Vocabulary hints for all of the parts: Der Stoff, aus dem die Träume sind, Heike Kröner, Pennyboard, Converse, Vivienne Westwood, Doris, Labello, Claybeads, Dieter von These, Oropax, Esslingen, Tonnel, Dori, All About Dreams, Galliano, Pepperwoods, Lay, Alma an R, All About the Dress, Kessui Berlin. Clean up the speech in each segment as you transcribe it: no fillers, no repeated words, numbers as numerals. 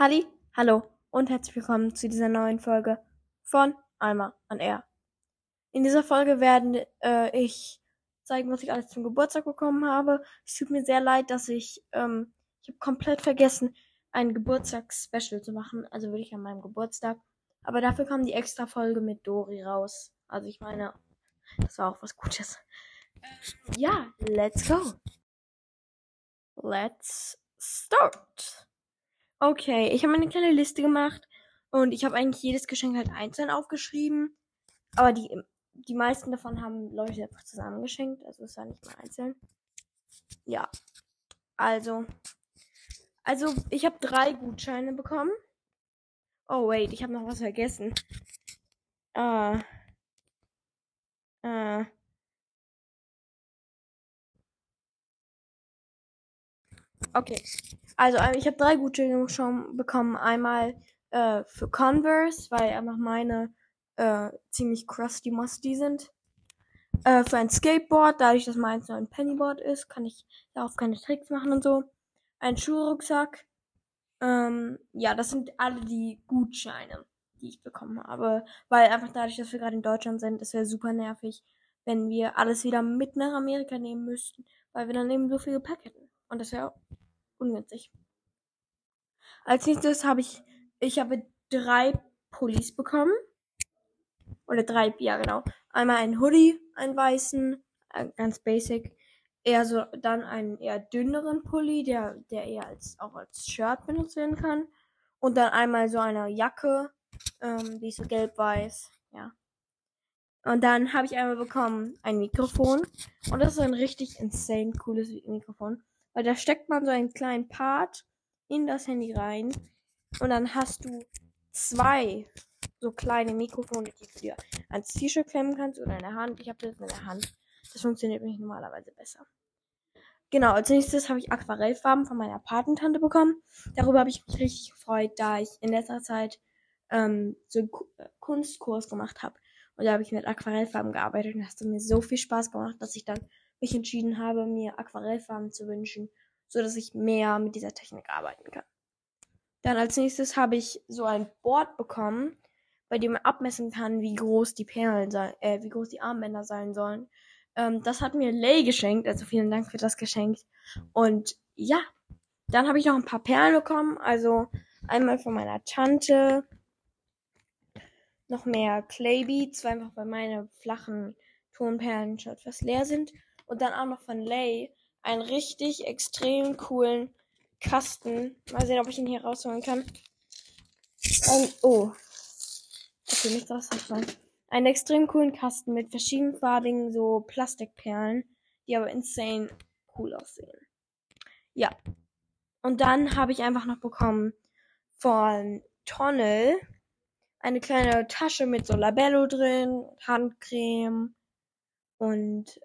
Halli, hallo und herzlich willkommen zu dieser neuen Folge von Alma an R. In dieser Folge werde ich zeigen, was ich alles zum Geburtstag bekommen habe. Es tut mir sehr leid, dass ich habe komplett vergessen, ein Geburtstagsspecial zu machen, also wirklich an meinem Geburtstag. Aber dafür kam die extra Folge mit Dori raus. Also ich meine, das war auch was Gutes. Ja, let's go. Let's start. Okay, ich habe eine kleine Liste gemacht und ich habe eigentlich jedes Geschenk halt einzeln aufgeschrieben. Aber die meisten davon haben Leute einfach zusammengeschenkt, also es war nicht mal einzeln. Ja, also ich habe 3 Gutscheine bekommen. Oh, wait, ich habe noch was vergessen. Okay, also ich habe 3 Gutscheine schon bekommen. Einmal für Converse, weil einfach meine ziemlich crusty-musty sind. Für ein Skateboard, dadurch, dass meins nur ein Pennyboard ist, kann ich darauf keine Tricks machen und so. Ein Schulrucksack. Ja, das sind alle die Gutscheine, die ich bekommen habe. Weil einfach dadurch, dass wir gerade in Deutschland sind, es wäre super nervig, wenn wir alles wieder mit nach Amerika nehmen müssten, weil wir dann eben so viel Gepäck hätten. Und das wäre ungünstig. Als nächstes habe ich 3 Pullis bekommen. Oder 3, ja genau. Einmal einen Hoodie, einen weißen, ganz basic. Dann einen eher dünneren Pulli, der eher als Shirt benutzt werden kann. Und dann einmal so eine Jacke, die ist so gelb-weiß, ja. Und dann habe ich einmal bekommen ein Mikrofon. Und das ist ein richtig insane cooles Mikrofon. Weil da steckt man so einen kleinen Part in das Handy rein. Und dann hast du 2 so kleine Mikrofone, die du dir ans T-Shirt klemmen kannst oder in der Hand. Ich habe das in der Hand. Das funktioniert nämlich normalerweise besser. Genau, als nächstes habe ich Aquarellfarben von meiner Patentante bekommen. Darüber habe ich mich richtig gefreut, da ich in letzter Zeit so einen Kunstkurs gemacht habe. Und da habe ich mit Aquarellfarben gearbeitet und das hat mir so viel Spaß gemacht, dass ich dann mich entschieden habe, mir Aquarellfarben zu wünschen, so dass ich mehr mit dieser Technik arbeiten kann. Dann als nächstes habe ich so ein Board bekommen, bei dem man abmessen kann, wie groß die Perlen sein, wie groß die Armbänder sein sollen. Das hat mir Lay geschenkt, also vielen Dank für das Geschenk. Und ja, dann habe ich noch ein paar Perlen bekommen, also einmal von meiner Tante, noch mehr Claybeads, weil einfach bei meinen flachen Tonperlen schon etwas leer sind. Und dann auch noch von Lay einen richtig extrem coolen Kasten. Mal sehen, ob ich ihn hier rausholen kann. Okay, nichts rausholen. Einen extrem coolen Kasten mit verschiedenfarbigen so Plastikperlen, die aber insane cool aussehen. Ja. Und dann habe ich einfach noch bekommen von Tonnel eine kleine Tasche mit so Labello drin, Handcreme und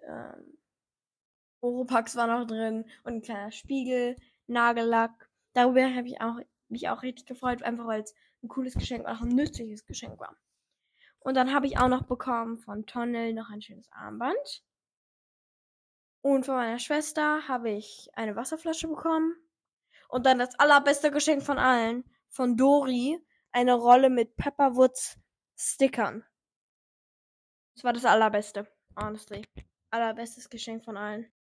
Oropax war noch drin und ein kleiner Spiegel, Nagellack. Darüber habe ich mich auch richtig gefreut, einfach weil es ein cooles Geschenk und auch ein nützliches Geschenk war. Und dann habe ich auch noch bekommen von Tonnel noch ein schönes Armband. Und von meiner Schwester habe ich eine Wasserflasche bekommen. Und dann das allerbeste Geschenk von allen, von Dori, eine Rolle mit Pepperwoods Stickern. Das war das allerbeste, honestly. Allerbestes Geschenk von allen.